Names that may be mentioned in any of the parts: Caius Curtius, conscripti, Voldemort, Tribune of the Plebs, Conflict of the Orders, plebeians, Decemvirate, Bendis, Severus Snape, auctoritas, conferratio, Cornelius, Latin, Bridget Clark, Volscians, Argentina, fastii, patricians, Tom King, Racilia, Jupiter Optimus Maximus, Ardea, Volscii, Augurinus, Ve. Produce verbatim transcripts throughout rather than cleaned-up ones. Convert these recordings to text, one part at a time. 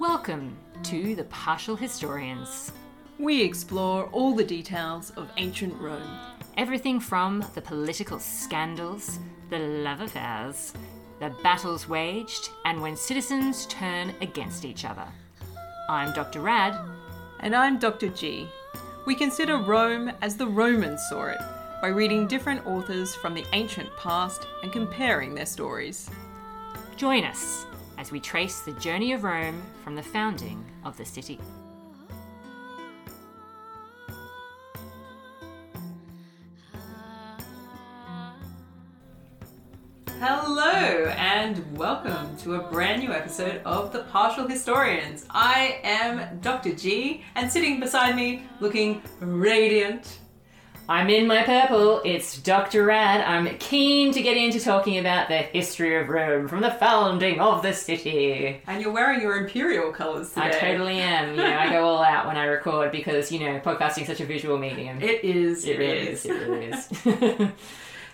Welcome to the Partial Historians. We explore all the details of ancient Rome. Everything from the political scandals, the love affairs, the battles waged, and when citizens turn against each other. I'm Doctor Rad. And I'm Doctor G. We consider Rome as the Romans saw it, by reading different authors from the ancient past and comparing their stories. Join us as we trace the journey of Rome from the founding of the city. Hello and welcome to a brand new episode of The Partial Historians. I am Doctor G, and sitting beside me, looking radiant, I'm in my purple, it's Doctor Rad. I'm keen to get into talking about the history of Rome from the founding of the city. And you're wearing your imperial colours today. I totally am. You know, I go all out when I record because, you know, podcasting is such a visual medium. It is. It, it really is. is. It really is.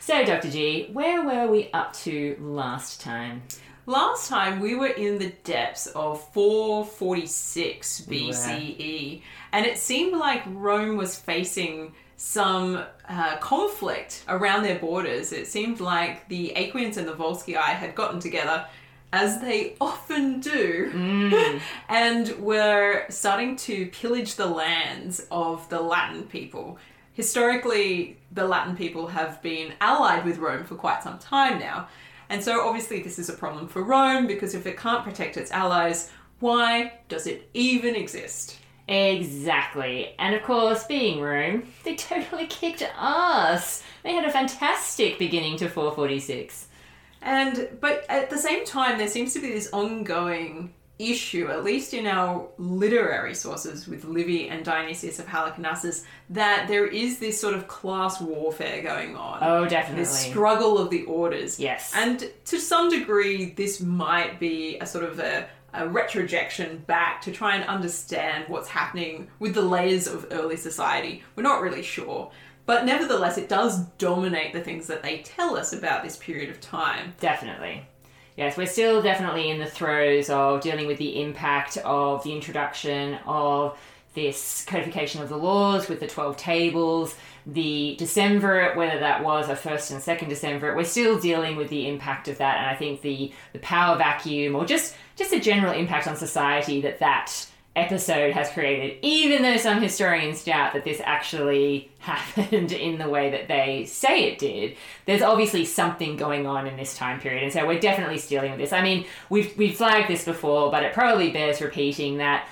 So, Doctor G, where were we up to last time? Last time we were in the depths of four forty-six B C E, and it seemed like Rome was facing some uh, conflict around their borders. It seemed like the Aequians and the Volscii had gotten together, as they often do, mm. and were starting to pillage the lands of the Latin people. Historically, the Latin people have been allied with Rome for quite some time now. And so obviously this is a problem for Rome, because if it can't protect its allies, why does it even exist? Exactly. And of course, being Rome, they totally kicked ass. They had a fantastic beginning to four forty-six. And but at the same time, there seems to be this ongoing issue, at least in our literary sources with Livy and Dionysius of Halicarnassus, that there is this sort of class warfare going on. Oh, definitely. This struggle of the orders. Yes. And to some degree, this might be a sort of a a retrojection back to try and understand what's happening with the layers of early society. We're not really sure. But nevertheless, it does dominate the things that they tell us about this period of time. Definitely. Yes, we're still definitely in the throes of dealing with the impact of the introduction of this codification of the laws with the Twelve Tables, the Decemvirate, whether that was a first and second Decemvirate. We're still dealing with the impact of that, and I think the, the power vacuum, or just, just the general impact on society that that episode has created, even though some historians doubt that this actually happened in the way that they say it did. There's obviously something going on in this time period, and so we're definitely dealing with this. I mean, we've, we've flagged this before, but it probably bears repeating that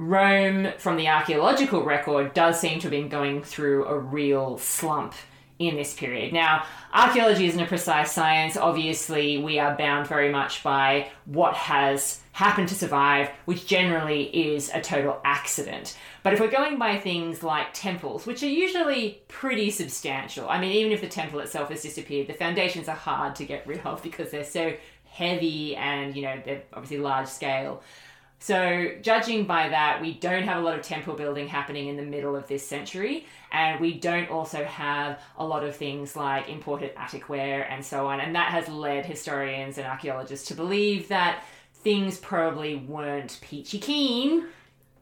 Rome, from the archaeological record, does seem to have been going through a real slump in this period. Now, archaeology isn't a precise science. Obviously, we are bound very much by what has happened to survive, which generally is a total accident. But if we're going by things like temples, which are usually pretty substantial, I mean, even if the temple itself has disappeared, the foundations are hard to get rid of because they're so heavy and, you know, they're obviously large scale. So judging by that, we don't have a lot of temple building happening in the middle of this century, and we don't also have a lot of things like imported Attic ware and so on, and that has led historians and archaeologists to believe that things probably weren't peachy keen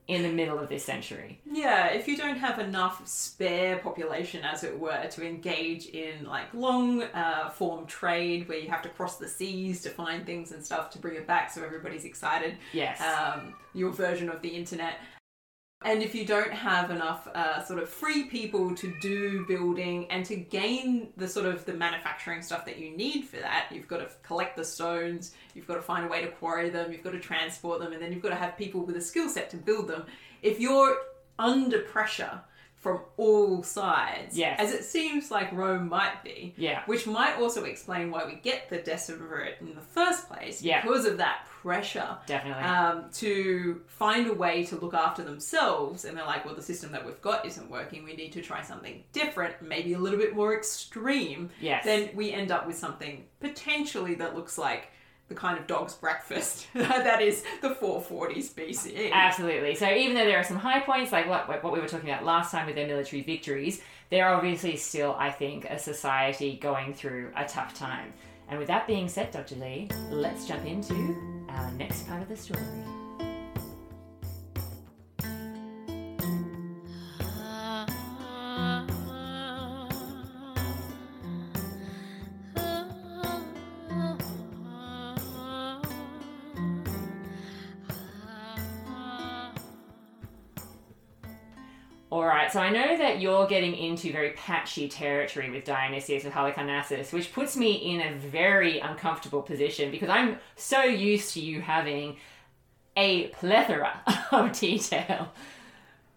in the middle of this century. Yeah, if you don't have enough spare population, as it were, to engage in like long uh, form trade where you have to cross the seas to find things and stuff to bring it back so everybody's excited. Yes. Um, your version of the internet. And if you don't have enough uh, sort of free people to do building and to gain the sort of the manufacturing stuff that you need for that, you've got to collect the stones, you've got to find a way to quarry them, you've got to transport them, and then you've got to have people with a skill set to build them. If you're under pressure from all sides, yes, as it seems like Rome might be, yeah, which might also explain why we get the Decemvirate in the first place, yeah, because of that pressure, definitely, um, to find a way to look after themselves. And they're like, well, the system that we've got isn't working. We need to try something different, maybe a little bit more extreme. Yes. Then we end up with something potentially that looks like the kind of dog's breakfast that is the four forties B C E. Absolutely. So even though there are some high points, like what, what we were talking about last time with their military victories, they're obviously still, I think, a society going through a tough time. And with that being said, Doctor Lee, let's jump into our next part of the story. Alright, so I know that you're getting into very patchy territory with Dionysius of Halicarnassus, which puts me in a very uncomfortable position because I'm so used to you having a plethora of detail.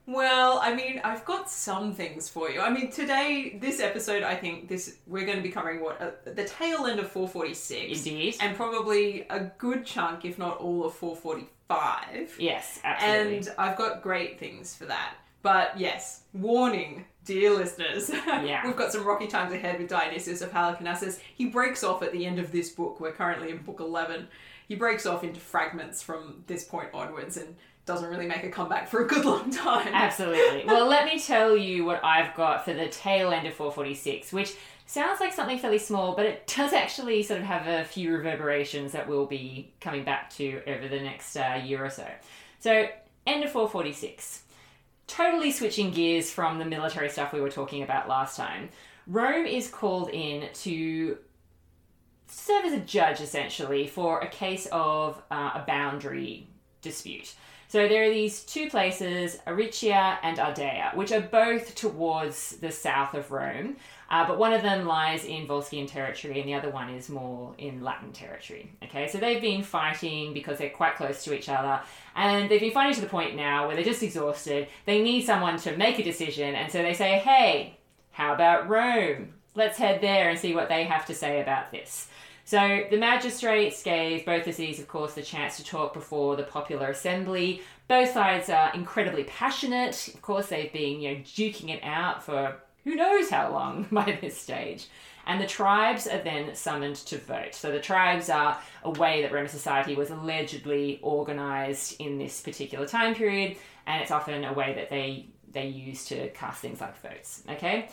Well, I mean, I've got some things for you. I mean, today, this episode, I think this we're going to be covering, what, uh, the tail end of four forty-six. Indeed. And probably a good chunk, if not all, of four forty-five. Yes, absolutely. And I've got great things for that. But yes, warning, dear listeners. Yeah. We've got some rocky times ahead with Dionysius of Halicarnassus. He breaks off at the end of this book. We're currently in book eleven. He breaks off into fragments from this point onwards and doesn't really make a comeback for a good long time. Absolutely. Well, let me tell you what I've got for the tail end of four forty-six, which sounds like something fairly small, but it does actually sort of have a few reverberations that we'll be coming back to over the next uh, year or so. So, end of four forty-six. Totally switching gears from the military stuff we were talking about last time. Rome is called in to serve as a judge, essentially, for a case of uh, a boundary dispute. So there are these two places, Aricia and Ardea, which are both towards the south of Rome, uh, but one of them lies in Volscian territory and the other one is more in Latin territory. Okay, so they've been fighting because they're quite close to each other, and they've been fighting to the point now where they're just exhausted. They need someone to make a decision, and so they say, hey, how about Rome? Let's head there and see what they have to say about this. So the magistrates gave both the cities, of course, the chance to talk before the popular assembly. Both sides are incredibly passionate. Of course, they've been, you know, duking it out for who knows how long by this stage. And the tribes are then summoned to vote. So the tribes are a way that Roman society was allegedly organised in this particular time period, and it's often a way that they, they use to cast things like votes, okay?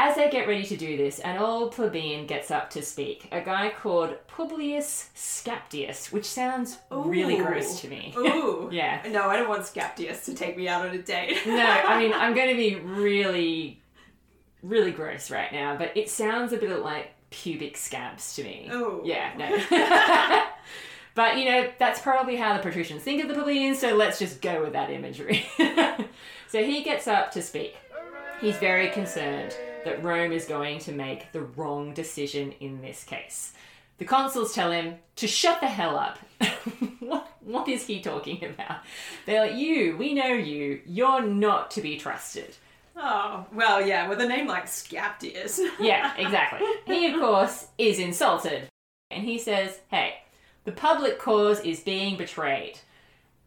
As they get ready to do this, an old plebeian gets up to speak. A guy called Publius Scaptius, which sounds Ooh. really gross to me. Ooh. Yeah. No, I don't want Scaptius to take me out on a date. No, I mean, I'm going to be really, really gross right now, but it sounds a bit like pubic scabs to me. Ooh. Yeah, no. But, you know, that's probably how the patricians think of the plebeians, so let's just go with that imagery. So he gets up to speak. He's very concerned that Rome is going to make the wrong decision in this case. The consuls tell him to shut the hell up. What, what is he talking about? They're like, you, we know you, you're not to be trusted. Oh, well, yeah, with a name like Scaptius. Yeah, exactly. He, of course, is insulted. And he says, hey, the public cause is being betrayed.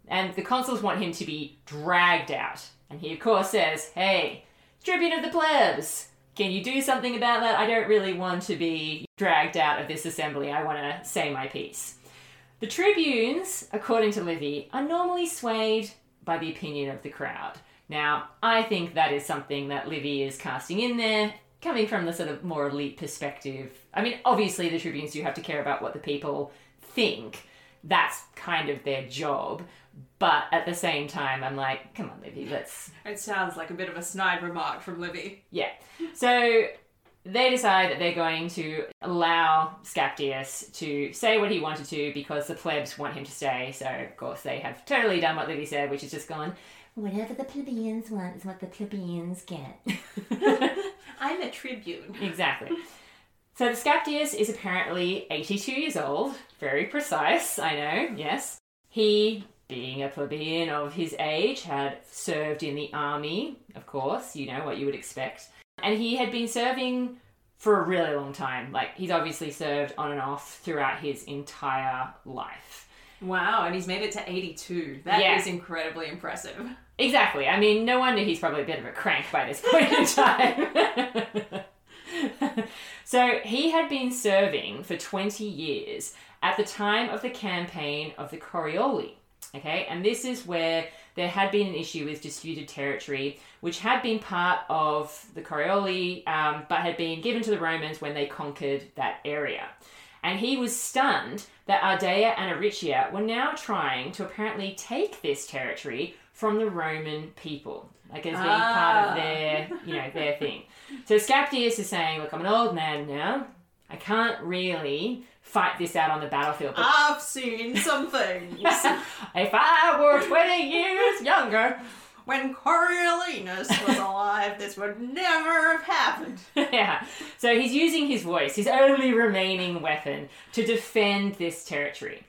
And the consuls want him to be dragged out. And he, of course, says, hey, Tribune of the Plebs, can you do something about that? I don't really want to be dragged out of this assembly. I want to say my piece. The tribunes, according to Livy, are normally swayed by the opinion of the crowd. Now, I think that is something that Livy is casting in there, coming from the sort of more elite perspective. I mean, obviously the tribunes do have to care about what the people think. That's kind of their job. But at the same time, I'm like, come on, Livy, let's... It sounds like a bit of a snide remark from Livy. Yeah. So they decide that they're going to allow Scaptius to say what he wanted to because the plebs want him to stay. So, of course, they have totally done what Livy said, which is just gone, whatever the plebeians want is what the plebeians get. I'm a tribune. Exactly. So the Scaptius is apparently eighty-two years old. Very precise, I know, yes. He, being a plebeian of his age, had served in the army, of course, you know, what you would expect. And he had been serving for a really long time. Like, he's obviously served on and off throughout his entire life. Wow, and he's made it to eighty-two. That yeah. is incredibly impressive. Exactly. I mean, no wonder he's probably a bit of a crank by this point in time. So he had been serving for twenty years at the time of the campaign of the Corioli, okay? And this is where there had been an issue with disputed territory, which had been part of the Corioli, um, but had been given to the Romans when they conquered that area. And he was stunned that Ardea and Aricia were now trying to apparently take this territory from the Roman people, like as being ah. part of their, you know, their thing. So Scaptius is saying, look, I'm an old man now. I can't really fight this out on the battlefield. But I've seen some things. If I were twenty years younger, when Coriolanus was alive, this would never have happened. Yeah. So he's using his voice, his only remaining weapon, to defend this territory.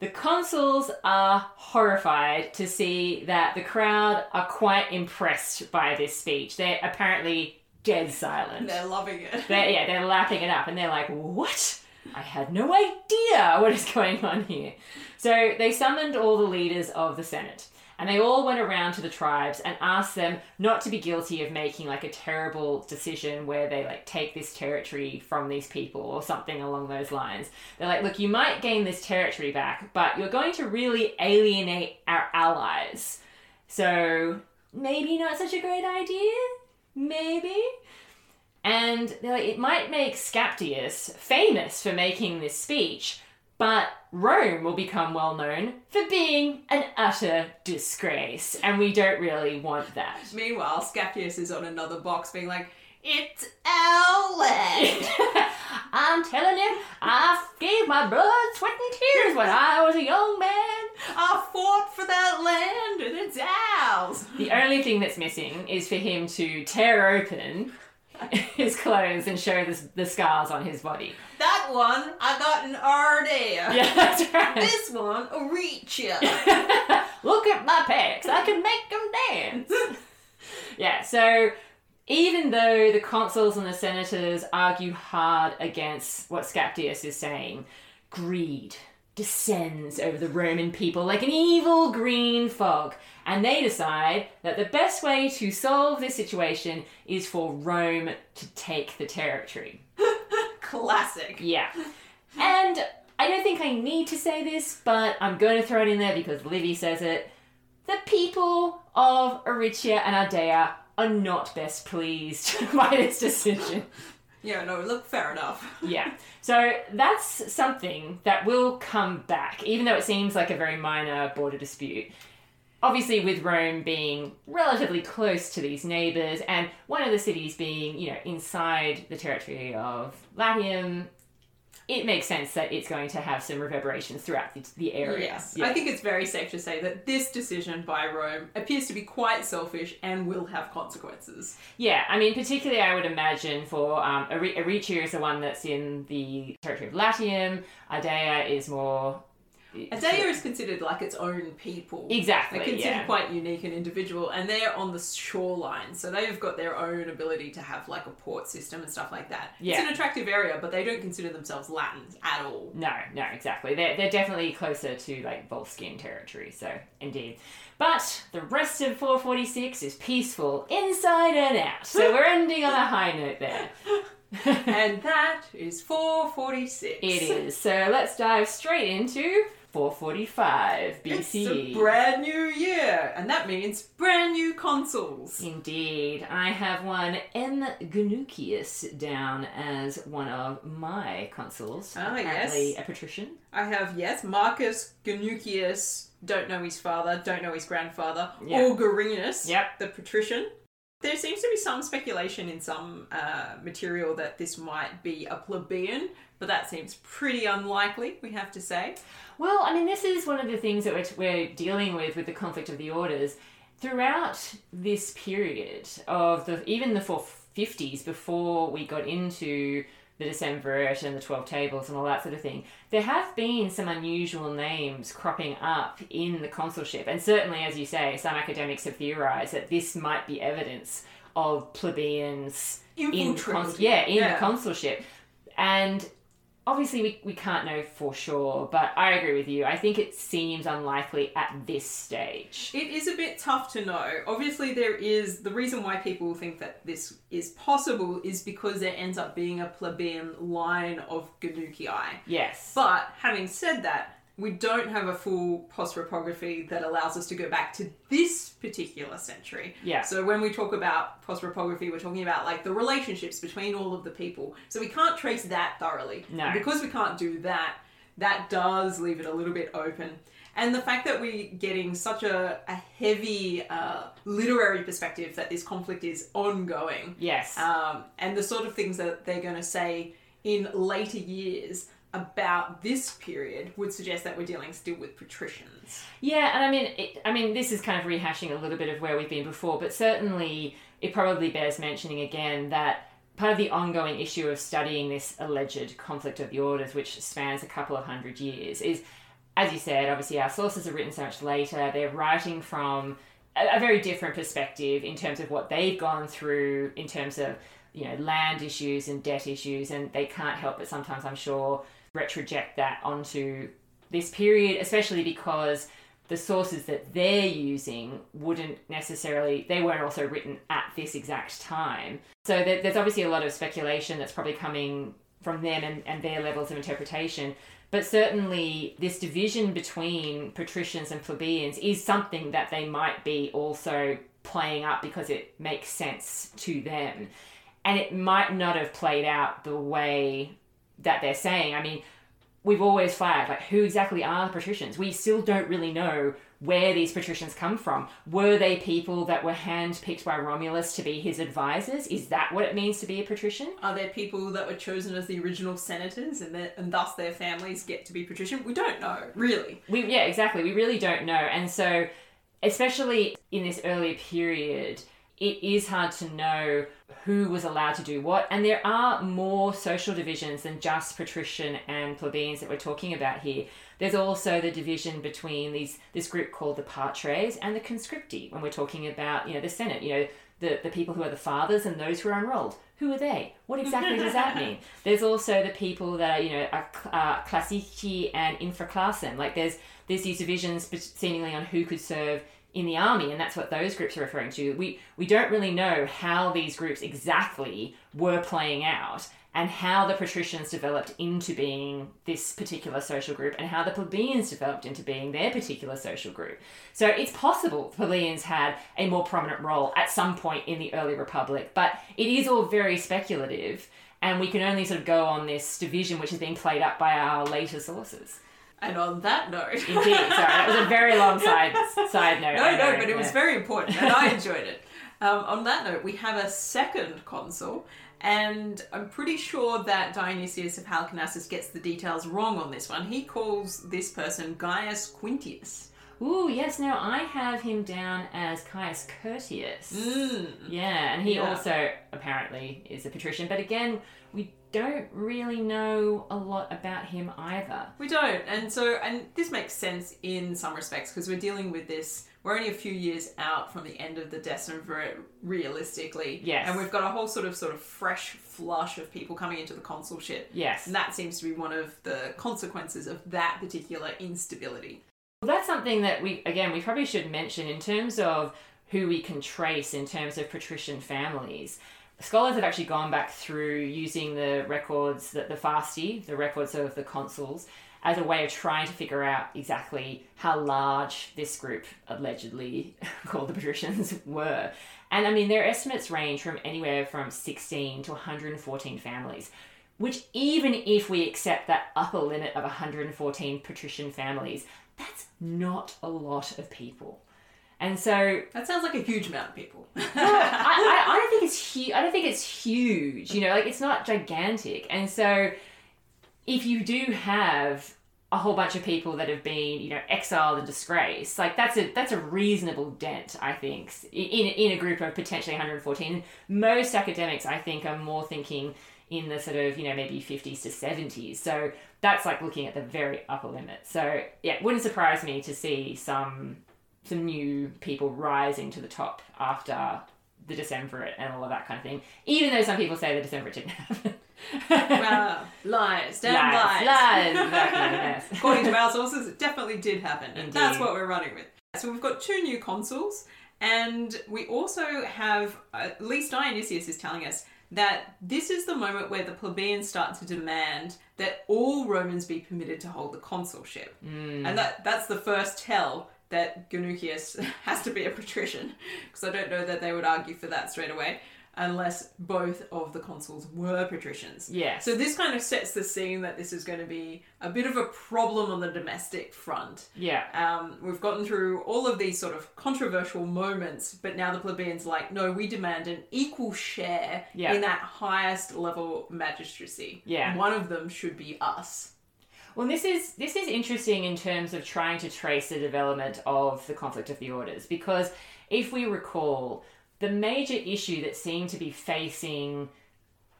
The consuls are horrified to see that the crowd are quite impressed by this speech. They're apparently dead silent. They're loving it. They're, yeah, they're lapping it up, and they're like, what? I had no idea what is going on here. So they summoned all the leaders of the Senate, and they all went around to the tribes and asked them not to be guilty of making like a terrible decision where they like take this territory from these people or something along those lines. They're like, look, you might gain this territory back, but you're going to really alienate our allies. So maybe not such a great idea. Maybe. And they're like, it might make Scaptius famous for making this speech, but Rome will become well known for being an utter disgrace, and we don't really want that. Meanwhile, Scaptius is on another box being like, it's our land. I'm telling you, I gave my blood, sweat and tears when I was a young man. I fought for that land and it's ours. The only thing that's missing is for him to tear open his clothes and show the, the scars on his body. That one, I got an Ardea. Yeah, that's right. This one, Aricia. Look at my pecs. I can make them dance. Yeah, so even though the consuls and the senators argue hard against what Scaptius is saying, greed descends over the Roman people like an evil green fog, and they decide that the best way to solve this situation is for Rome to take the territory. Classic. Yeah. And I don't think I need to say this, but I'm going to throw it in there because Livy says it. The people of Aricia and Ardea are not best pleased by this decision. Yeah, no, look, fair enough. Yeah. So that's something that will come back, even though it seems like a very minor border dispute. Obviously, with Rome being relatively close to these neighbours, and one of the cities being, you know, inside the territory of Latium, it makes sense that it's going to have some reverberations throughout the, the area. Yes. yes. I think it's very safe to say that this decision by Rome appears to be quite selfish and will have consequences. Yeah, I mean, particularly I would imagine for um, Aricia is the one that's in the territory of Latium. Ardea is more... Ardea is considered like its own people. Exactly. They're considered yeah. quite unique and individual, and they're on the shoreline, so they've got their own ability to have like a port system and stuff like that. Yeah. It's an attractive area, but they don't consider themselves Latins at all. No, no, exactly. They're they're definitely closer to like Volscian territory, so indeed. But the rest of four forty-six is peaceful inside and out, so we're ending on a high note there. And that is four forty-six. It is. So let's dive straight into four forty-five B C E. It's a brand new year, and that means brand new consuls. Indeed. I have one M. Genucius down as one of my consuls. Oh, apparently yes. A patrician. I have, yes, Marcus Genucius, don't know his father, don't know his grandfather, yeah. Augurinus, yep. the patrician. There seems to be some speculation in some uh, material that this might be a plebeian, but that seems pretty unlikely, we have to say. Well, I mean, this is one of the things that we're, t- we're dealing with with the conflict of the orders. Throughout this period of the even the four fifties, before we got into the Decemvirate and the Twelve Tables and all that sort of thing, there have been some unusual names cropping up in the consulship. And certainly, as you say, some academics have theorised that this might be evidence of plebeians in, cons- yeah, in yeah. the consulship. And obviously, we, we can't know for sure, but I agree with you. I think it seems unlikely at this stage. It is a bit tough to know. Obviously, there is... The reason why people think that this is possible is because there ends up being a plebeian line of Genucii. Yes. But having said that, we don't have a full post-reprography that allows us to go back to this particular century. Yeah. So when we talk about post-reprography, we're talking about like the relationships between all of the people. So we can't trace that thoroughly. No. And because we can't do that, that does leave it a little bit open. And the fact that we're getting such a, a heavy uh, literary perspective that this conflict is ongoing. Yes. Um, and the sort of things that they're going to say in later years about this period would suggest that we're dealing still with patricians. Yeah, and I mean, it, I mean, this is kind of rehashing a little bit of where we've been before, but certainly it probably bears mentioning again that part of the ongoing issue of studying this alleged conflict of the orders, which spans a couple of hundred years, is, as you said, obviously our sources are written so much later. They're writing from a, a very different perspective in terms of what they've gone through in terms of, you know, land issues and debt issues, and they can't help but sometimes, I'm sure, retroject that onto this period, especially because the sources that they're using wouldn't necessarily, they weren't also written at this exact time. So there, there's obviously a lot of speculation that's probably coming from them and, and their levels of interpretation. But certainly this division between patricians and plebeians is something that they might be also playing up because it makes sense to them. And it might not have played out the way that they're saying. I mean, we've always flagged, like, who exactly are the patricians? We still don't really know where these patricians come from. Were they people that were handpicked by Romulus to be his advisors? Is that what it means to be a patrician? Are there people that were chosen as the original senators and, and thus their families get to be patrician? We don't know, really. We, yeah, exactly. We really don't know. And so, especially in this earlier period, it is hard to know who was allowed to do what. And there are more social divisions than just patrician and plebeians that we're talking about here. There's also the division between these this group called the patres and the conscripti. When we're talking about, you know, the Senate, you know, the, the people who are the fathers and those who are enrolled. Who are they? What exactly does that mean? There's also the people that are, you know, are uh, classici and infraclassum. Like there's, there's these divisions seemingly on who could serve in the army, and that's what those groups are referring to. We we don't really know how these groups exactly were playing out and how the patricians developed into being this particular social group and how the plebeians developed into being their particular social group. So it's possible the plebeians had a more prominent role at some point in the early Republic, but it is all very speculative, and we can only sort of go on this division which is being played up by our later sources. And on that note... Indeed, sorry, that was a very long side, side note. No, no, but it was very important and I enjoyed it. Um, on that note, we have a second consul, and I'm pretty sure that Dionysius of Halicarnassus gets the details wrong on this one. He calls this person Gaius Quintius. Ooh, yes, now I have him down as Caius Curtius. Mm. Yeah, and he yeah. also apparently is a patrician, but again, we don't really know a lot about him either. We don't, and so, and this makes sense in some respects, because we're dealing with this, we're only a few years out from the end of the Decemvirate, realistically. Yes. And we've got a whole sort of, sort of fresh flush of people coming into the consulship. Yes. And that seems to be one of the consequences of that particular instability. Well, that's something that we, again, we probably should mention in terms of who we can trace in terms of patrician families. Scholars have actually gone back through using the records, the, the fastii, the records of the consuls, as a way of trying to figure out exactly how large this group, allegedly called the patricians, were. And I mean, their estimates range from anywhere from sixteen to one hundred fourteen families, which even if we accept that upper limit of one hundred fourteen patrician families, that's not a lot of people. And so... That sounds like a huge amount of people. No, I, I, I don't think it's huge. I don't think it's huge. You know, like, it's not gigantic. And so if you do have a whole bunch of people that have been, you know, exiled and disgraced, like, that's a that's a reasonable dent, I think, in, in a group of potentially one hundred fourteen. Most academics, I think, are more thinking in the sort of, you know, maybe fifties to seventies. So that's like looking at the very upper limit. So yeah, it wouldn't surprise me to see some some new people rising to the top after the Decemvirate and all of that kind of thing. Even though some people say the Decemvirate didn't happen. Wow. Lies. Damn lies. Lies. lies. Exactly, yes. According to our sources, it definitely did happen. And Indeed. That's what we're running with. So we've got two new consuls, and we also have, at least Dionysius is telling us, that this is the moment where the plebeians start to demand that all Romans be permitted to hold the consulship. Mm. And that that's the first tell that Genucius has to be a patrician, because I don't know that they would argue for that straight away, unless both of the consuls were patricians. Yeah. So this kind of sets the scene that this is going to be a bit of a problem on the domestic front. Yeah. Um, we've gotten through all of these sort of controversial moments, but now the plebeians are like, no, we demand an equal share yeah. in that highest level magistracy. Yeah. One of them should be us. Well, this is this is interesting in terms of trying to trace the development of the conflict of the orders, because if we recall, the major issue that seemed to be facing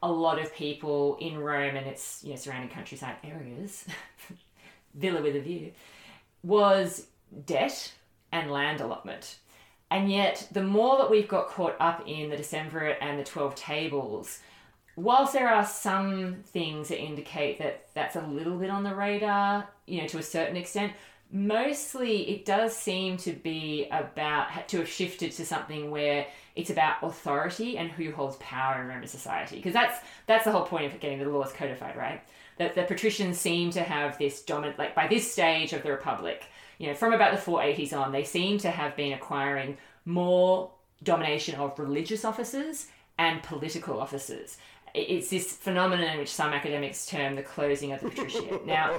a lot of people in Rome and its, you know, surrounding countryside areas, villa with a view, was debt and land allotment. And yet, the more that we've got caught up in the Decemvirate and the Twelve Tables, whilst there are some things that indicate that that's a little bit on the radar, you know, to a certain extent, mostly it does seem to be about, to have shifted to something where it's about authority and who holds power in Roman society. Because that's that's the whole point of getting the laws codified, right? That the patricians seem to have this dominant, like by this stage of the Republic, you know, from about the four eighties on, they seem to have been acquiring more domination of religious offices and political offices. It's this phenomenon which some academics term the closing of the patriciate. Now,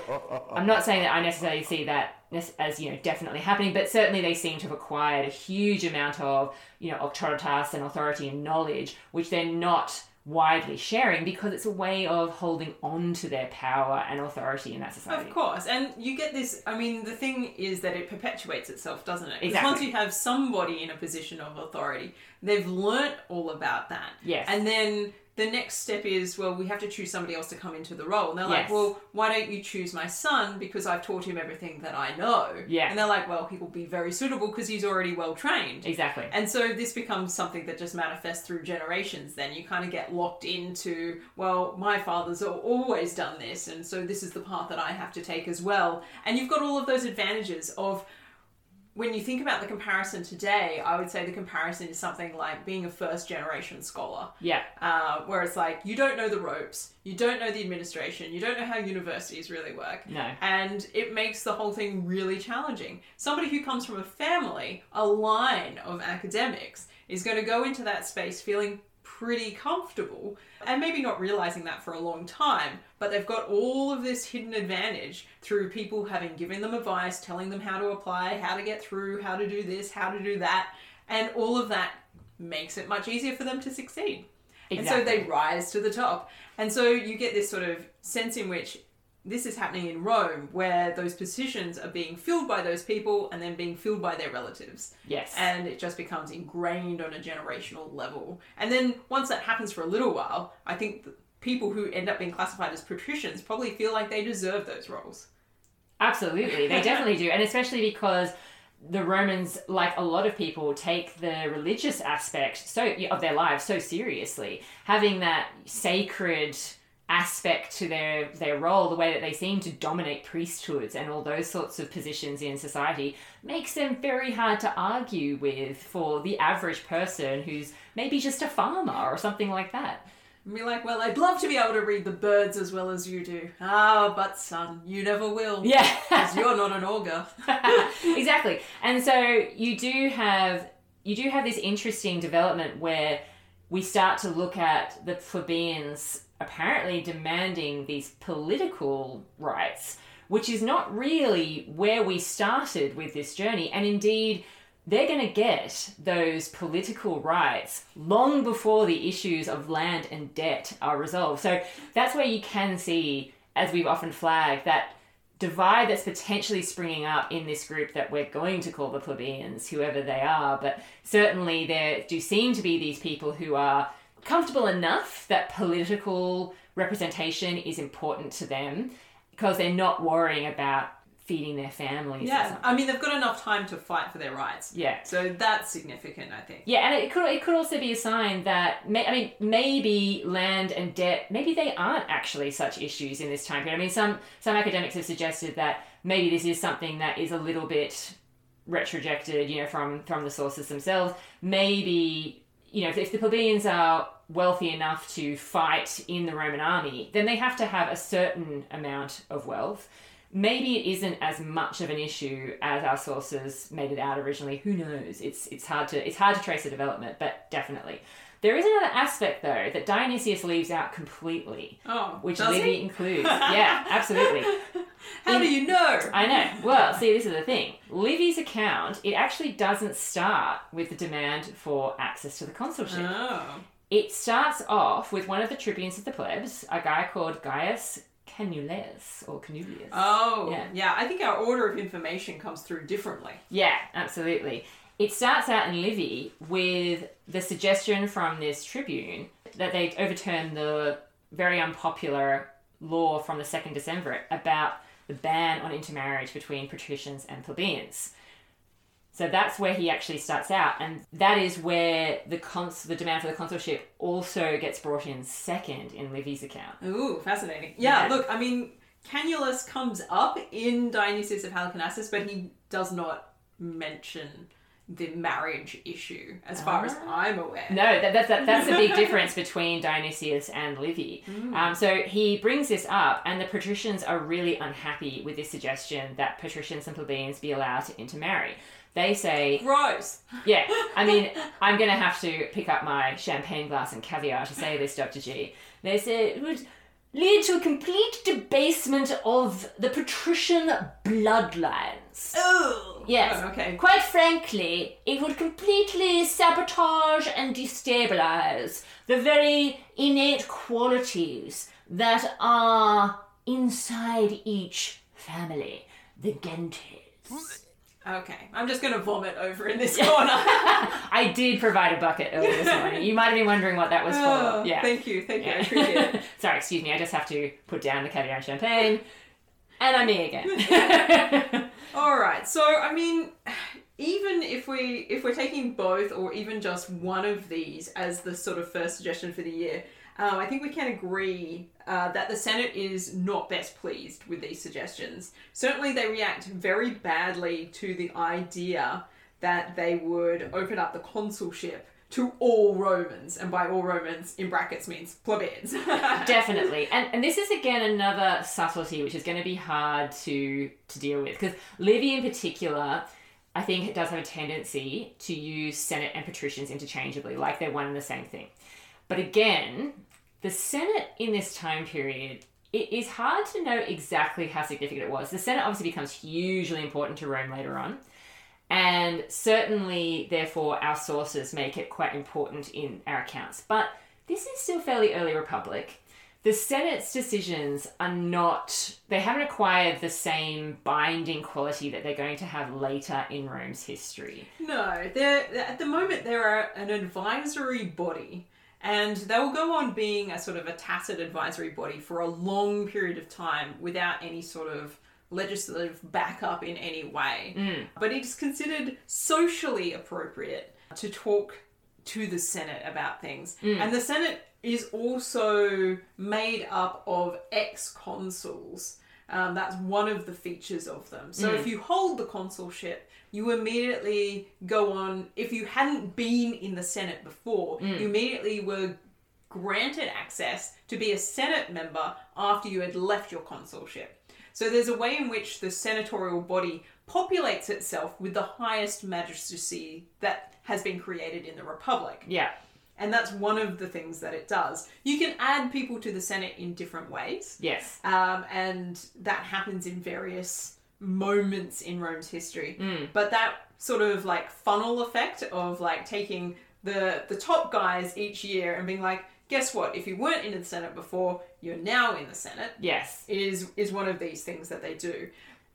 I'm not saying that I necessarily see that as, you know, definitely happening, but certainly they seem to have acquired a huge amount of, you know, auctoritas and authority and knowledge, which they're not widely sharing because it's a way of holding on to their power and authority in that society. Of course, and you get this, I mean, the thing is that it perpetuates itself, doesn't it? Exactly. Once you have somebody in a position of authority, they've learnt all about that. Yes. And then the next step is, well, we have to choose somebody else to come into the role. And they're yes. like, well, why don't you choose my son? Because I've taught him everything that I know. Yeah. And they're like, well, he will be very suitable because he's already well-trained. Exactly. And so this becomes something that just manifests through generations. Then you kind of get locked into, well, my father's always done this. And so this is the path that I have to take as well. And you've got all of those advantages of, when you think about the comparison today, I would say the comparison is something like being a first-generation scholar. Yeah. Uh, where it's like, you don't know the ropes, you don't know the administration, you don't know how universities really work. No. And it makes the whole thing really challenging. Somebody who comes from a family, a line of academics, is going to go into that space feeling pretty comfortable and maybe not realizing that for a long time, but they've got all of this hidden advantage through people having given them advice, telling them how to apply, how to get through, how to do this, how to do that, and all of that makes it much easier for them to succeed. Exactly. And so they rise to the top. And so you get this sort of sense in which this is happening in Rome, where those positions are being filled by those people and then being filled by their relatives. Yes. And it just becomes ingrained on a generational level. And then once that happens for a little while, I think people who end up being classified as patricians probably feel like they deserve those roles. Absolutely. They definitely do. And especially because the Romans, like a lot of people, take the religious aspect so of their lives so seriously. Having that sacred aspect to their their role, the way that they seem to dominate priesthoods and all those sorts of positions in society, makes them very hard to argue with for the average person who's maybe just a farmer or something like that. And be like, well, I'd love to be able to read the birds as well as you do. Ah, but son, you never will. Yeah. Because you're not an augur. Exactly. And so you do have you do have this interesting development where we start to look at the plebeians apparently demanding these political rights, which is not really where we started with this journey. And indeed, they're going to get those political rights long before the issues of land and debt are resolved. So that's where you can see, as we've often flagged, that divide that's potentially springing up in this group that we're going to call the plebeians, whoever they are. But certainly there do seem to be these people who are comfortable enough that political representation is important to them because they're not worrying about feeding their families. Yeah, I mean, they've got enough time to fight for their rights. Yeah. So that's significant, I think. Yeah, and it could it could also be a sign that, may, I mean, maybe land and debt, maybe they aren't actually such issues in this time period. I mean, some, some academics have suggested that maybe this is something that is a little bit retrojected, you know, from, from the sources themselves. Maybe, you know, if, if the plebeians are wealthy enough to fight in the Roman army, then they have to have a certain amount of wealth. Maybe it isn't as much of an issue as our sources made it out originally. Who knows? It's it's hard to it's hard to trace the development, but definitely. There is another aspect, though, that Dionysius leaves out completely. Oh, which Livy includes. Yeah, absolutely. How in, do you know? I know. Well, see, this is the thing. Livy's account, it actually doesn't start with the demand for access to the consulship. Oh. It starts off with one of the tribunes of the plebs, a guy called Gaius Canuleius or Canuleius. Oh, yeah. yeah. I think our order of information comes through differently. Yeah, absolutely. It starts out in Livy with the suggestion from this tribune that they overturn the very unpopular law from the second Decemvirate about the ban on intermarriage between patricians and plebeians. So that's where he actually starts out, and that is where the cons- the demand for the consulship also gets brought in second in Livy's account. Ooh, fascinating. Yeah, yeah. Look, I mean, Canulus comes up in Dionysius of Halicarnassus, but he does not mention the marriage issue, as far ah. as I'm aware. No, that, that, that, that's the big difference between Dionysius and Livy. Mm. Um, so he brings this up, and the patricians are really unhappy with this suggestion that patricians and plebeians be allowed to intermarry. They say... Gross! Yeah, I mean, I'm going to have to pick up my champagne glass and caviar to say this, Doctor G. They say it would lead to a complete debasement of the patrician bloodlines. Oh! Yes. Oh, okay. Quite frankly, it would completely sabotage and destabilise the very innate qualities that are inside each family, the Gentes. Okay, I'm just going to vomit over in this corner. I did provide a bucket earlier this morning. You might have been wondering what that was oh, for. Yeah. Thank you, thank you, yeah. I appreciate it. Sorry, excuse me, I just have to put down the caviar and champagne. And I'm me again. All right, so, I mean, even if, we, if we're taking both or even just one of these as the sort of first suggestion for the year, um, I think we can agree uh, that the Senate is not best pleased with these suggestions. Certainly they react very badly to the idea that they would open up the consulship to all Romans, and by all Romans, in brackets, means plebeians. Definitely. And and this is, again, another subtlety which is going to be hard to, to deal with, because Livy in particular, I think, does have a tendency to use Senate and patricians interchangeably, like they're one and the same thing. But again, the Senate in this time period, it is hard to know exactly how significant it was. The Senate obviously becomes hugely important to Rome later on. And certainly, therefore, our sources make it quite important in our accounts. But this is still fairly early Republic. The Senate's decisions are not... They haven't acquired the same binding quality that they're going to have later in Rome's history. No, they're, at the moment, they're an advisory body. And they will go on being a sort of a tacit advisory body for a long period of time without any sort of legislative backup in any way. Mm. But it is considered socially appropriate to talk to the Senate about things. Mm. And the Senate is also made up of ex-consuls. Um, that's one of the features of them. So mm. if you hold the consulship, you immediately go on... If you hadn't been in the Senate before, mm. you immediately were granted access to be a Senate member after you had left your consulship. So there's a way in which the senatorial body populates itself with the highest magistracy that has been created in the Republic. Yeah. And that's one of the things that it does. You can add people to the Senate in different ways. Yes. Um, and that happens in various moments in Rome's history. Mm. But that sort of like funnel effect of like taking the the top guys each year and being like, guess what? If you weren't in the Senate before, you're now in the Senate. Yes. Is is one of these things that they do.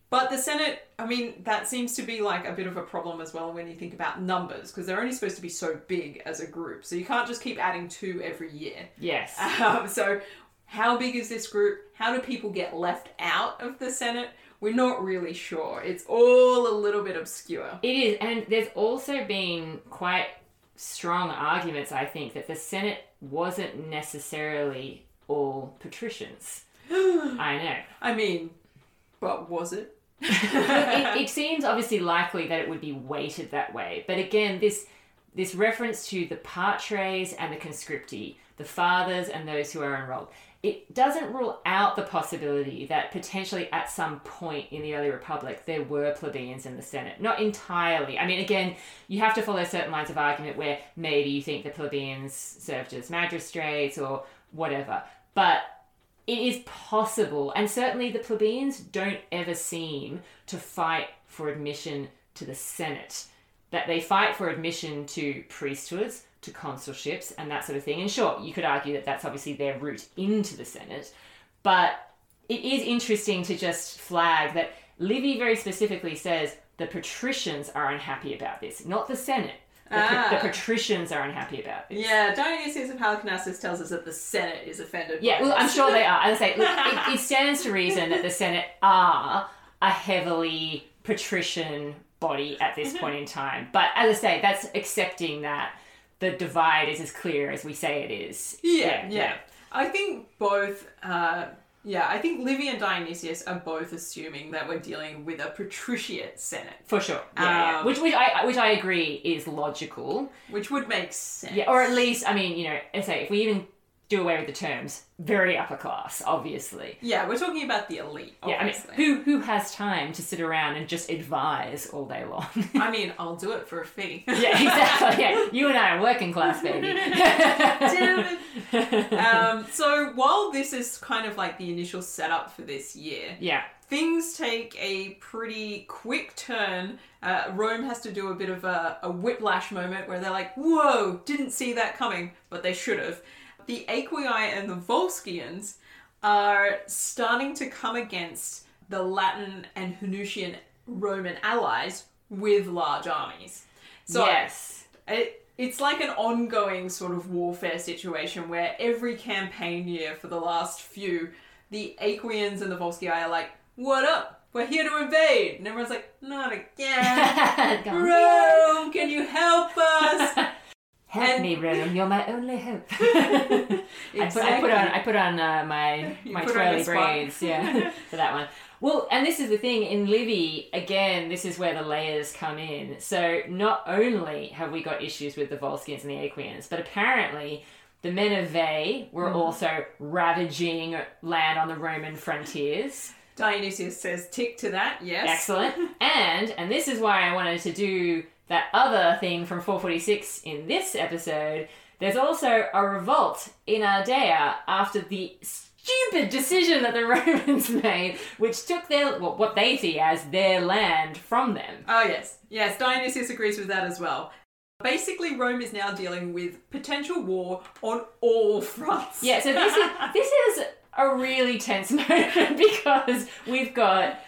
But the Senate, I mean, that seems to be like a bit of a problem as well when you think about numbers, because they're only supposed to be so big as a group. So you can't just keep adding two every year. Yes. Um, so how big is this group? How do people get left out of the Senate? We're not really sure. It's all a little bit obscure. It is. And there's also been quite strong arguments, I think, that the Senate wasn't necessarily all patricians. I know. I mean, but was it? it? It seems obviously likely that it would be weighted that way. But again, this this reference to the patres and the conscripti, the fathers and those who are enrolled, it doesn't rule out the possibility that potentially at some point in the early Republic there were plebeians in the Senate. Not entirely. I mean, again, you have to follow certain lines of argument where maybe you think the plebeians served as magistrates or whatever. But it is possible, and certainly the plebeians don't ever seem to fight for admission to the Senate. That they fight for admission to priesthoods, to consulships, and that sort of thing. And sure, you could argue that that's obviously their route into the Senate, but it is interesting to just flag that Livy very specifically says the patricians are unhappy about this, not the Senate. The, ah. pa- the patricians are unhappy about this. Yeah, Dionysius of Halicarnassus tells us that the Senate is offended yeah, by Yeah, well, I'm sure they are. As I say, look, it, it stands to reason that the Senate are a heavily patrician body at this mm-hmm. point in time. But as I say, that's accepting that the divide is as clear as we say it is. Yeah, yeah. yeah. I think both... Uh, Yeah, I think Livy and Dionysius are both assuming that we're dealing with a patriciate senate. For sure. Yeah, um, yeah. Which which I which I agree is logical. Which would make sense. Yeah, or at least, I mean, you know, I say if we even do away with the terms, very upper class, obviously. Yeah, we're talking about the elite, obviously. Yeah, I mean, who who has time to sit around and just advise all day long? I mean, I'll do it for a fee. Yeah, exactly. Yeah, you and I are working class, baby. Damn it. Um, so while this is kind of like the initial setup for this year, yeah, things take a pretty quick turn. Uh, Rome has to do a bit of a, a whiplash moment where they're like, whoa, didn't see that coming, but they should have. The Aequii and the Volscians are starting to come against the Latin and Hernician Roman allies with large armies. So yes. it, it's like an ongoing sort of warfare situation where every campaign year for the last few, the Aequians and the Volscii are like, what up? We're here to invade. And everyone's like, not again. Rome, can you help us? Help and... me, Rome. You're my only hope. Exactly. I, put, I put on, I put on uh, my my twirly braids, yeah, for that one. Well, and this is the thing in Livy. Again, this is where the layers come in. So not only have we got issues with the Volscians and the Aequians, but apparently the men of Ve were mm. also ravaging land on the Roman frontiers. Dionysius says, "Tick to that." Yes, excellent. And and this is why I wanted to do. That other thing from four forty-six in this episode, there's also a revolt in Ardea after the stupid decision that the Romans made, which took their well, what they see as their land from them. Oh, yes. Yes, Dionysius agrees with that as well. Basically, Rome is now dealing with potential war on all fronts. Yeah, so this is, this is a really tense moment because we've got...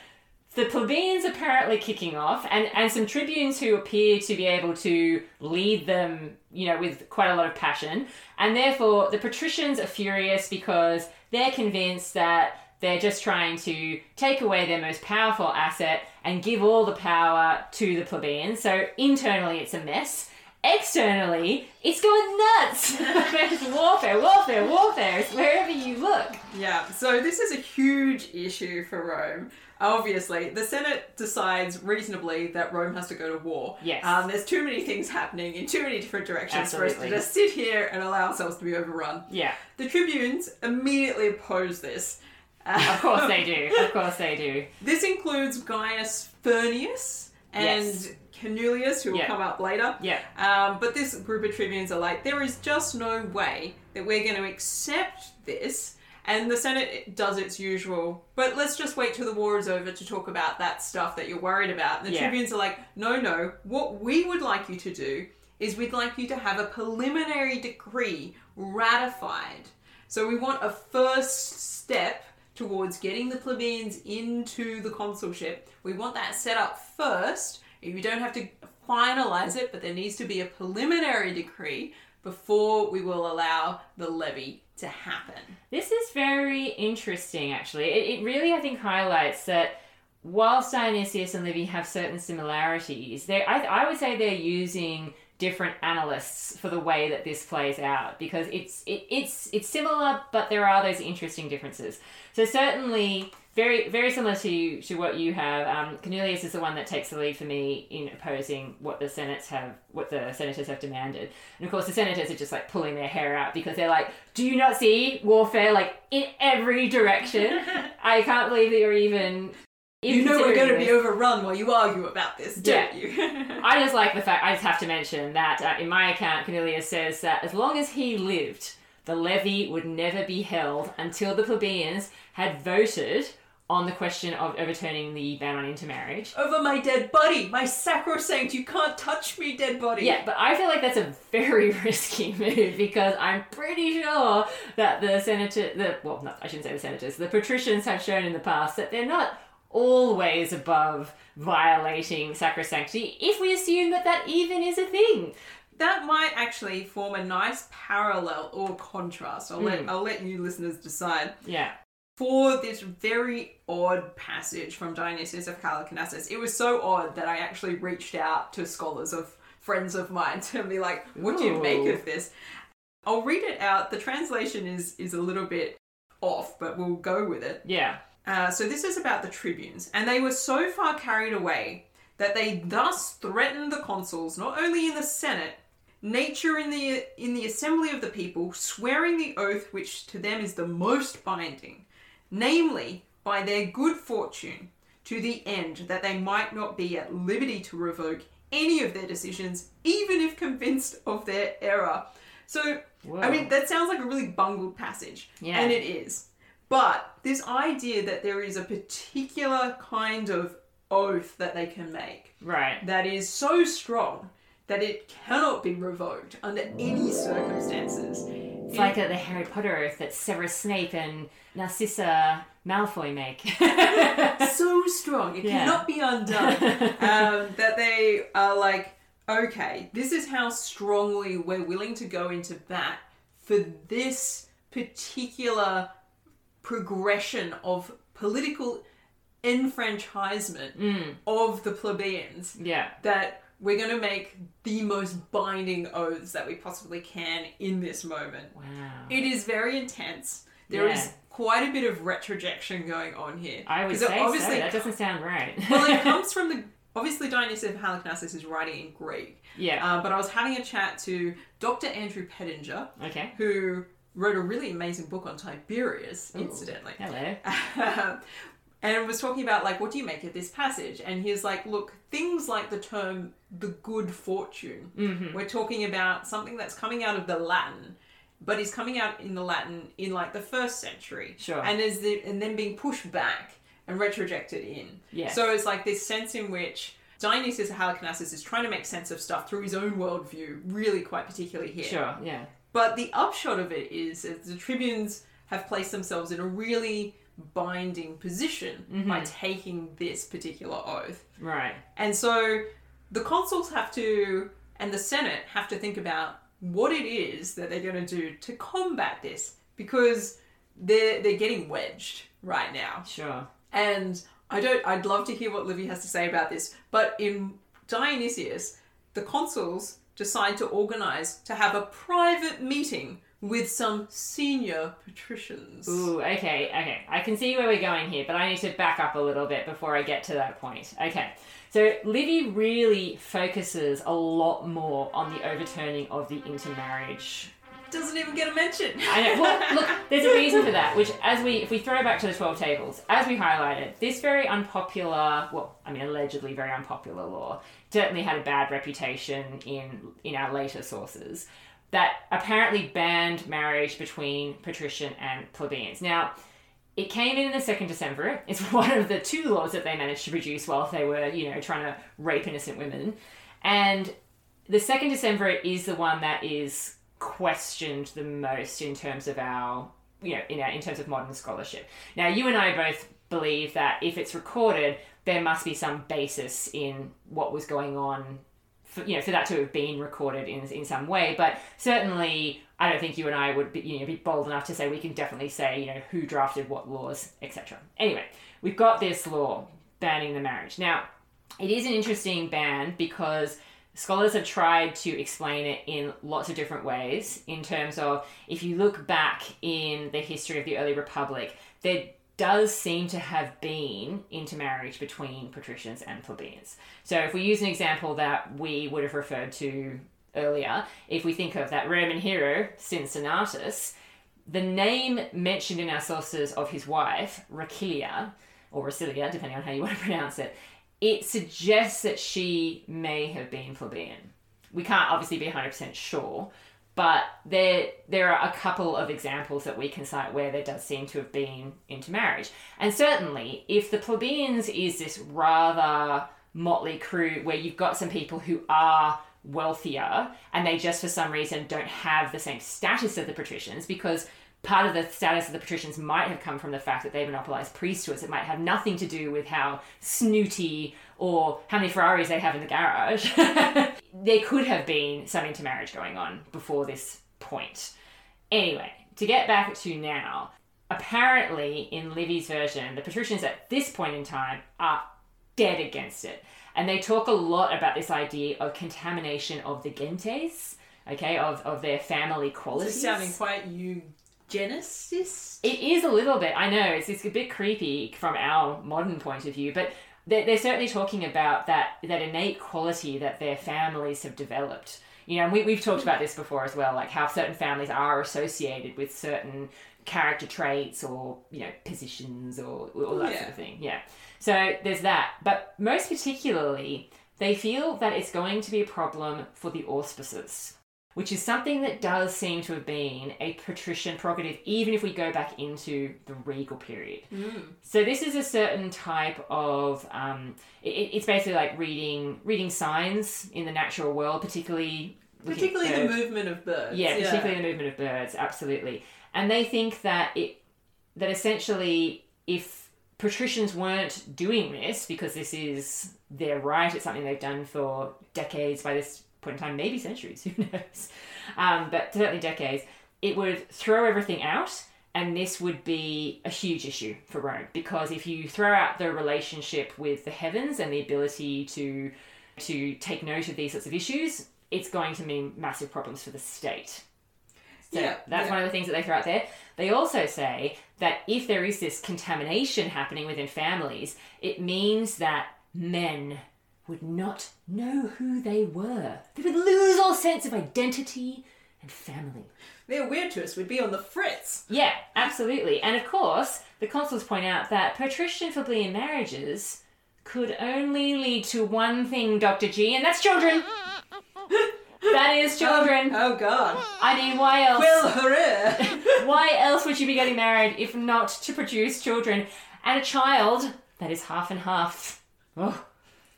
the plebeians apparently kicking off and, and some tribunes who appear to be able to lead them, you know, with quite a lot of passion. And therefore, the patricians are furious because they're convinced that they're just trying to take away their most powerful asset and give all the power to the plebeians. So internally, it's a mess. Externally, it's going nuts. There's warfare, warfare, warfare. It's wherever you look. Yeah, so this is a huge issue for Rome. Obviously, the Senate decides reasonably that Rome has to go to war. Yes. Um, there's too many things happening in too many different directions Absolutely. for us to just sit here and allow ourselves to be overrun. Yeah. The tribunes immediately oppose this. Of course they do. Of course they do. This includes Gaius Furnius and... Yes. Canuleius, who will yeah. come up later. Yeah. Um, but this group of tribunes are like, there is just no way that we're going to accept this. And the Senate does its usual, but let's just wait till the war is over to talk about that stuff that you're worried about. And the yeah. tribunes are like, no, no, what we would like you to do is we'd like you to have a preliminary decree ratified. So we want a first step towards getting the plebeians into the consulship. We want that set up first. You don't have to finalize it, but there needs to be a preliminary decree before we will allow the levy to happen. This is very interesting, actually. It, it really, I think, highlights that whilst Dionysius and Livy have certain similarities, I, I would say they're using different analysts for the way that this plays out because it's it, it's it's similar, but there are those interesting differences. So certainly... Very very similar to, to what you have. Um, Cornelius is the one that takes the lead for me in opposing what the senates have, what the senators have demanded. And of course, the senators are just like pulling their hair out because they're like, "Do you not see warfare like in every direction? I can't believe that you're even." You know we're going to be overrun while you argue about this, don't yeah. you? I just like the fact. I just have to mention that uh, in my account, Cornelius says that as long as he lived, the levy would never be held until the plebeians had voted on the question of overturning the ban on intermarriage. Over my dead body! My sacrosanct, you can't touch me dead body! Yeah, but I feel like that's a very risky move, because I'm pretty sure that the senator... the well, no, I shouldn't say the senators. The patricians have shown in the past that they're not always above violating sacrosanctity, if we assume that that even is a thing. That might actually form a nice parallel or contrast. I'll, mm. let, I'll let you listeners decide. Yeah. For this very odd passage from Dionysius of Halicarnassus, it was so odd that I actually reached out to scholars of friends of mine to be like, what do you make of this? I'll read it out. The translation is, is a little bit off, but we'll go with it. Yeah. Uh, so this is about the tribunes. And they were so far carried away that they thus threatened the consuls, not only in the Senate, nature in the in the assembly of the people, swearing the oath which to them is the most binding, namely by their good fortune, to the end that they might not be at liberty to revoke any of their decisions, even if convinced of their error. So, whoa. I mean, that sounds like a really bungled passage. Yeah. And it is. But this idea that there is a particular kind of oath that they can make, right, that is so strong that it cannot be revoked under any circumstances. It's like a, the Harry Potter oath that Severus Snape and Narcissa Malfoy make. So strong, it yeah. cannot be undone. Um, that they are like, okay, this is how strongly we're willing to go into bat for this particular progression of political enfranchisement mm. of the plebeians. Yeah. That we're going to make the most binding oaths that we possibly can in this moment. Wow. It is very intense. There yeah. is quite a bit of retrojection going on here. I would say so. That doesn't sound right. Well, it comes from the... Obviously, Dionysius of Halicarnassus is writing in Greek. Yeah. Uh, but I was having a chat to Doctor Andrew Pettinger. Okay. Who wrote a really amazing book on Tiberius, Ooh, incidentally. Hello. And was talking about, like, what do you make of this passage? And he's like, look, things like the term the good fortune. Mm-hmm. We're talking about something that's coming out of the Latin, but is coming out in the Latin in, like, the first century. Sure. And is the, and then being pushed back and retrojected in. Yes. So it's like this sense in which Dionysius of Halicarnassus is trying to make sense of stuff through his own worldview, really quite particularly here. Sure, yeah. But the upshot of it is that the tribunes have placed themselves in a really binding position mm-hmm. by taking this particular oath. Right. And so the consuls have to, and the Senate have to think about what it is that they're going to do to combat this, because they're, they're getting wedged right now. Sure. And I don't, I'd love to hear what Livy has to say about this, but in Dionysius, the consuls decide to organize to have a private meeting with some senior patricians. Ooh, okay, okay. I can see where we're going here, but I need to back up a little bit before I get to that point. Okay, so Livy really focuses a lot more on the overturning of the intermarriage. Doesn't even get a mention. I know. Well, look, there's a reason for that, which as we, if we throw back to the Twelve Tables, as we highlighted, this very unpopular, well, I mean, allegedly very unpopular law, certainly had a bad reputation in in our later sources, that apparently banned marriage between patrician and plebeians. Now, it came in the second Decemvirate. It's one of the two laws that they managed to produce while they were, you know, trying to rape innocent women. And the second Decemvirate is the one that is questioned the most in terms of our, you know, in our, in terms of modern scholarship. Now, you and I both believe that if it's recorded, there must be some basis in what was going on for, you know, for that to have been recorded in in some way, but certainly I don't think you and I would be, you know, be bold enough to say we can definitely say, you know, who drafted what laws, et cetera. Anyway, we've got this law banning the marriage. Now, it is an interesting ban because scholars have tried to explain it in lots of different ways in terms of if you look back in the history of the early republic, there does seem to have been intermarriage between patricians and plebeians. So if we use an example that we would have referred to earlier, if we think of that Roman hero, Cincinnatus, the name mentioned in our sources of his wife, Raquilia, or Racilia, depending on how you want to pronounce it, it suggests that she may have been plebeian. We can't obviously be one hundred percent sure, But there there are a couple of examples that we can cite where there does seem to have been intermarriage. And certainly, if the plebeians is this rather motley crew where you've got some people who are wealthier and they just for some reason don't have the same status of the patricians, because part of the status of the patricians might have come from the fact that they monopolised priesthoods. It might have nothing to do with how snooty or how many Ferraris they have in the garage. There could have been some intermarriage going on before this point. Anyway, to get back to now, apparently in Livy's version, the patricians at this point in time are dead against it. And they talk a lot about this idea of contamination of the gentes, okay, of, of their family qualities. This is sounding quite you. Genesis? It is a little bit. I know, it's, it's a bit creepy from our modern point of view, but they're, they're certainly talking about that, that innate quality that their families have developed. You know, and we, we've talked about this before as well, like how certain families are associated with certain character traits or, you know, positions or, or all that yeah. sort of thing. Yeah. So there's that. But most particularly, they feel that it's going to be a problem for the auspices, which is something that does seem to have been a patrician prerogative, even if we go back into the regal period. Mm. So this is a certain type of... Um, it, it's basically like reading reading signs in the natural world, particularly... Particularly the movement of birds. Yeah, yeah, particularly the movement of birds, absolutely. And they think that it that essentially if patricians weren't doing this, because this is their right, it's something they've done for decades by this point in time, maybe centuries, who knows, um, but certainly decades, it would throw everything out, and this would be a huge issue for Rome, because if you throw out the relationship with the heavens and the ability to to take note of these sorts of issues, it's going to mean massive problems for the state. So yeah, that's yeah. one of the things that they throw out there. They also say that if there is this contamination happening within families, it means that men would not know who they were. They would lose all sense of identity and family. Their virtuous would be on the fritz. Yeah, absolutely. And of course, the consuls point out that patrician plebeian marriages could only lead to one thing, Doctor G, and that's children. That is children. Oh, oh God. I mean, why else? Well, hooray. Why else would you be getting married if not to produce children? And a child that is half and half. Oh.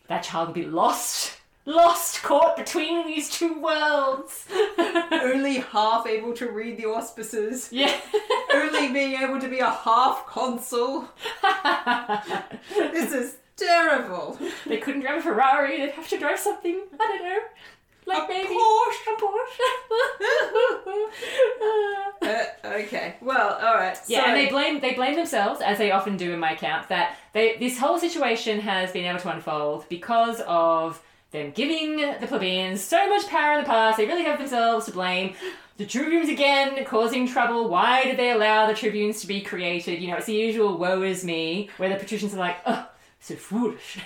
That child would be lost, lost, caught between these two worlds. Only half able to read the auspices. Yeah. Only being able to be a half consul. This is terrible. They couldn't drive a Ferrari. They'd have to drive something, I don't know, like a maybe Porsche. A Porsche. uh, okay. Well, all right. Yeah, so... and they blame they blame themselves, as they often do in my account, that they, this whole situation has been able to unfold because of them giving the plebeians so much power in the past. They really have themselves to blame. The tribunes again causing trouble. Why did they allow the tribunes to be created? You know, it's the usual woe is me, where the patricians are like, oh, so foolish.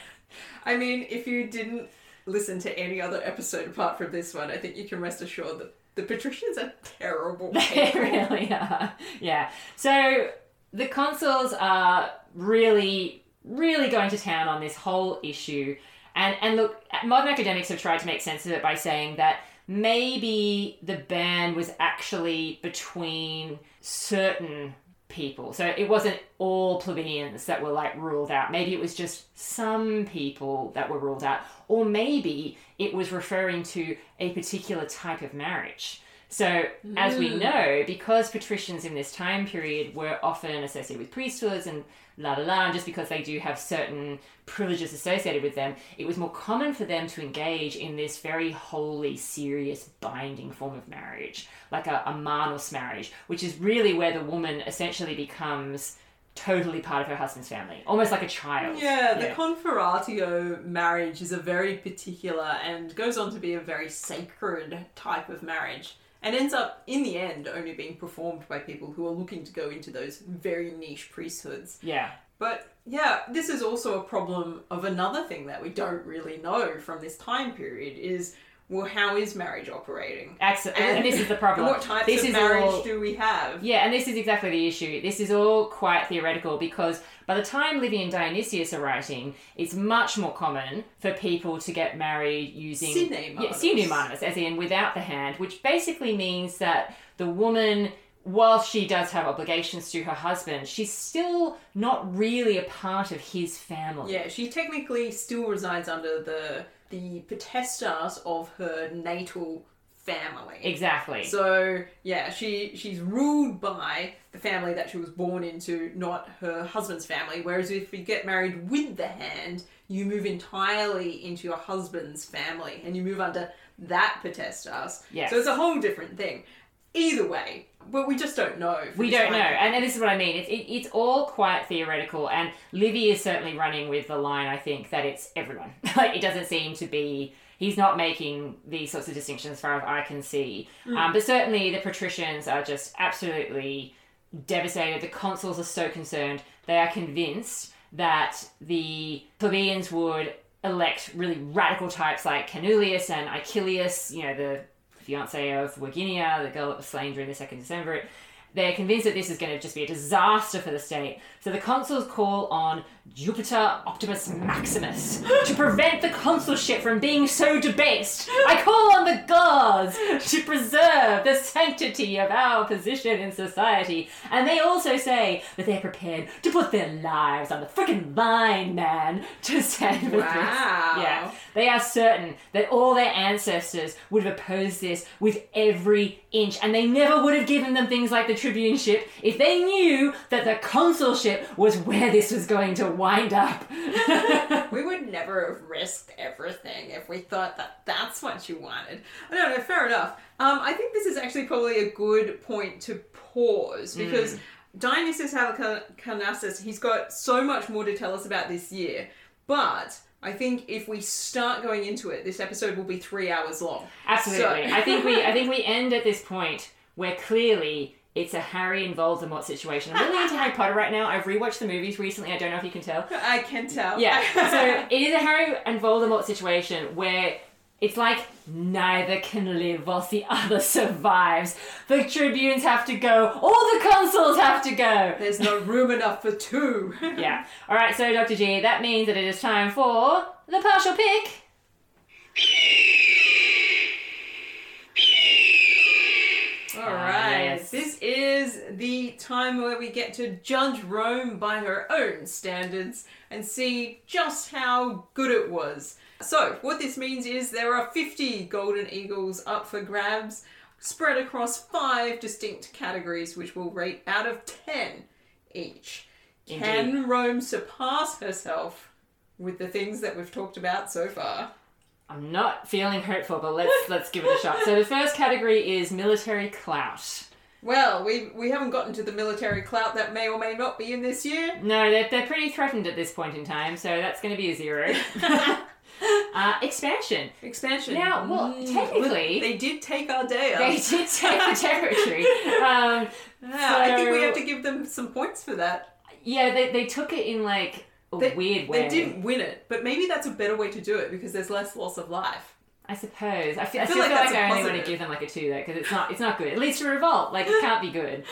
I mean, if you didn't listen to any other episode apart from this one, I think you can rest assured that the patricians are terrible people. They really are. Yeah. So the consuls are really, really going to town on this whole issue. And and look, modern academics have tried to make sense of it by saying that maybe the ban was actually between certain people. So it wasn't all plebeians that were like ruled out. Maybe it was just some people that were ruled out, or maybe it was referring to a particular type of marriage. So as we know, because patricians in this time period were often associated with priesthoods and la la la, and just because they do have certain privileges associated with them, it was more common for them to engage in this very holy, serious, binding form of marriage, like a, a manus marriage, which is really where the woman essentially becomes totally part of her husband's family, almost like a child. Yeah, the yeah. Conferratio marriage is a very particular and goes on to be a very sacred type of marriage. And ends up, in the end, only being performed by people who are looking to go into those very niche priesthoods. Yeah. But, yeah, this is also a problem of another thing that we don't really know from this time period, is well, how is marriage operating? Excellent. And, and this is the problem. What types this of marriage all, do we have? Yeah, and this is exactly the issue. This is all quite theoretical because by the time Livy and Dionysius are writing, it's much more common for people to get married using... Sine manus. Yeah, sine manus, as in without the hand, which basically means that the woman... while she does have obligations to her husband, she's still not really a part of his family. Yeah, she technically still resides under the the potestas of her natal family. Exactly. So, yeah, she she's ruled by the family that she was born into, not her husband's family. Whereas if you get married with the hand, you move entirely into your husband's family and you move under that potestas. Yes. So it's a whole different thing. Either way, but we just don't know. We don't know, and, and this is what I mean. It's it, it's all quite theoretical, and Livy is certainly running with the line, I think, that it's everyone. Like, it doesn't seem to be... He's not making these sorts of distinctions as far as I can see. Mm. Um, but certainly the patricians are just absolutely devastated. The consuls are so concerned. They are convinced that the plebeians would elect really radical types like Canuleius and Aequius, you know, the... fiancée of Virginia, the girl that was slain during the Second Decemvirate. They're convinced that this is going to just be a disaster for the state. So the consuls call on Jupiter Optimus Maximus to prevent the consulship from being so debased. I call on the gods to preserve the sanctity of our position in society. And they also say that they're prepared to put their lives on the frickin' line, man, to stand for wow. this. Yeah. They are certain that all their ancestors would have opposed this with every inch, and they never would have given them things like the tribuneship if they knew that the consulship was where this was going to wind up. We would never have risked everything if we thought that that's what you wanted. I don't know, fair enough. Um, I think this is actually probably a good point to pause because mm. Dionysius Halicarnassus, he's got so much more to tell us about this year, but... I think if we start going into it, this episode will be three hours long. Absolutely. So. I think we I think we end at this point where clearly it's a Harry and Voldemort situation. I'm really into Harry Potter right now. I've rewatched the movies recently. I don't know if you can tell. I can tell. Yeah. So it is a Harry and Voldemort situation where it's like neither can live whilst the other survives. The tribunes have to go. All the consuls have to go. There's no room enough for two. Yeah. All right, so Doctor G, that means that it is time for the partial pick. All right. Yes. This is the time where we get to judge Rome by her own standards and see just how good it was. So, what this means is there are fifty golden eagles up for grabs, spread across five distinct categories, which we'll rate out of ten each. Indeed. Can Rome surpass herself with the things that we've talked about so far? I'm not feeling hopeful, but let's let's give it a shot. So the first category is military clout. Well, we we haven't gotten to the military clout that may or may not be in this year. No, they're, they're pretty threatened at this point in time, so that's going to be a zero. Uh, expansion. Expansion. Now, well, mm. technically... They did take Ardea. They did take the territory. um, yeah, so, I think we have to give them some points for that. Yeah, they they took it in, like, a they, weird way. They didn't win it, but maybe that's a better way to do it because there's less loss of life. I suppose. I, feel, I, I feel still like feel like I only positive. want to give them, like, a two, though, because it's not, it's not good. It leads to revolt. Like, it can't be good.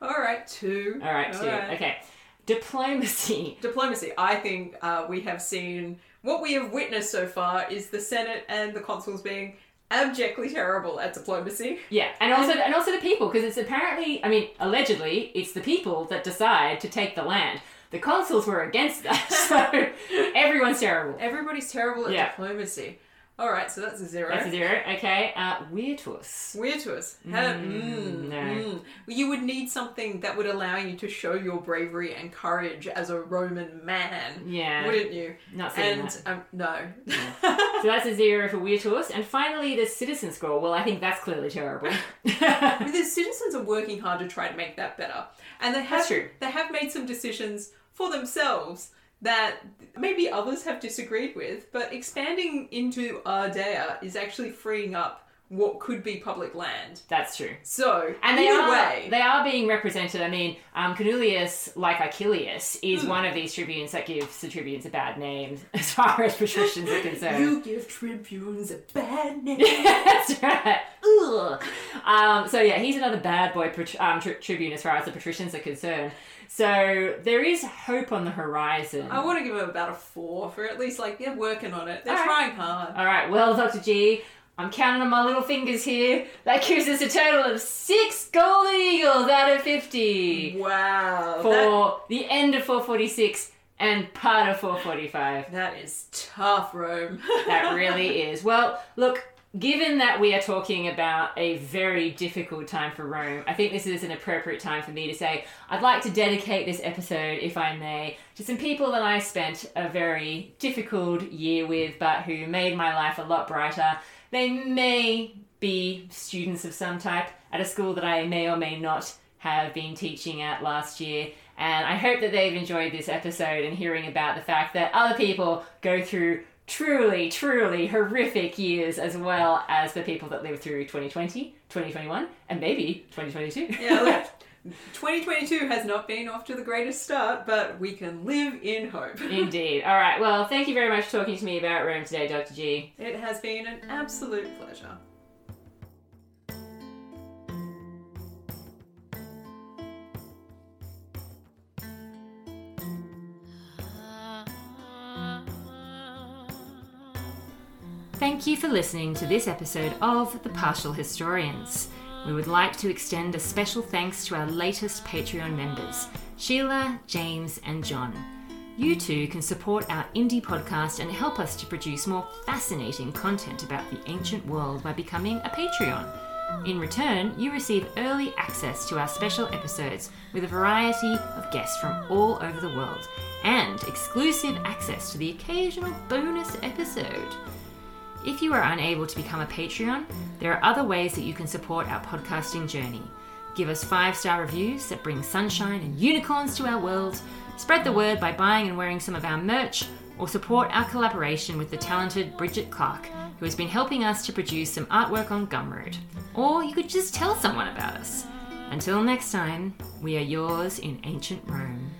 All right, two. All right, two. All right. Okay. Diplomacy. Diplomacy. I think uh, we have seen... What we have witnessed so far is the Senate and the consuls being abjectly terrible at diplomacy. Yeah, and also and, and also the people, because it's apparently, I mean, allegedly, it's the people that decide to take the land. The consuls were against that, so everyone's terrible. Everybody's terrible at yeah. diplomacy. All right, so that's a zero. That's a zero, okay. Uh, Virtus. Virtus. Mm, mm, no. Mm. You would need something that would allow you to show your bravery and courage as a Roman man. Yeah. Wouldn't you? Not seeing and, that. And, um, no. Yeah. So that's a zero for Virtus. And finally, the citizen score. Well, I think that's clearly terrible. The citizens are working hard to try to make that better. And they have, that's true. They have made some decisions for themselves that maybe others have disagreed with, but expanding into Ardea is actually freeing up what could be public land. That's true. So, and they are, way. they are being represented. I mean, um, Canuleius, like Achilles, is mm. one of these tribunes that gives the tribunes a bad name as far as patricians are concerned. You give tribunes a bad name. That's right. Ugh. Um, so yeah, he's another bad boy patri- um, tri- tribune as far as the patricians are concerned. So there is hope on the horizon. I want to give him about a four for at least, like, they're working on it. They're All trying right. hard. All right. Well, Doctor G, I'm counting on my little fingers here. That gives us a total of six Golden Eagles out of fifty. Wow. For that... the end of four forty-six and part of four forty-five. That is tough, Rome. That really is. Well, look, given that we are talking about a very difficult time for Rome, I think this is an appropriate time for me to say I'd like to dedicate this episode, if I may, to some people that I spent a very difficult year with, but who made my life a lot brighter. They may be students of some type at a school that I may or may not have been teaching at last year. And I hope that they've enjoyed this episode and hearing about the fact that other people go through truly, truly horrific years as well as the people that live through twenty twenty, twenty twenty-one, and maybe twenty twenty-two. Yeah, look, twenty twenty-two has not been off to the greatest start, but we can live in hope. Indeed. All right. Well, thank you very much for talking to me about Rome today, Doctor G. It has been an absolute pleasure. Thank you for listening to this episode of The Partial Historians. We would like to extend a special thanks to our latest Patreon members, Sheila, James, and John. You too can support our indie podcast and help us to produce more fascinating content about the ancient world by becoming a Patreon. In return, you receive early access to our special episodes with a variety of guests from all over the world and exclusive access to the occasional bonus episode. If you are unable to become a Patreon, there are other ways that you can support our podcasting journey. Give us five-star reviews that bring sunshine and unicorns to our world, spread the word by buying and wearing some of our merch, or support our collaboration with the talented Bridget Clark, who has been helping us to produce some artwork on Gumroad. Or you could just tell someone about us. Until next time, we are yours in ancient Rome.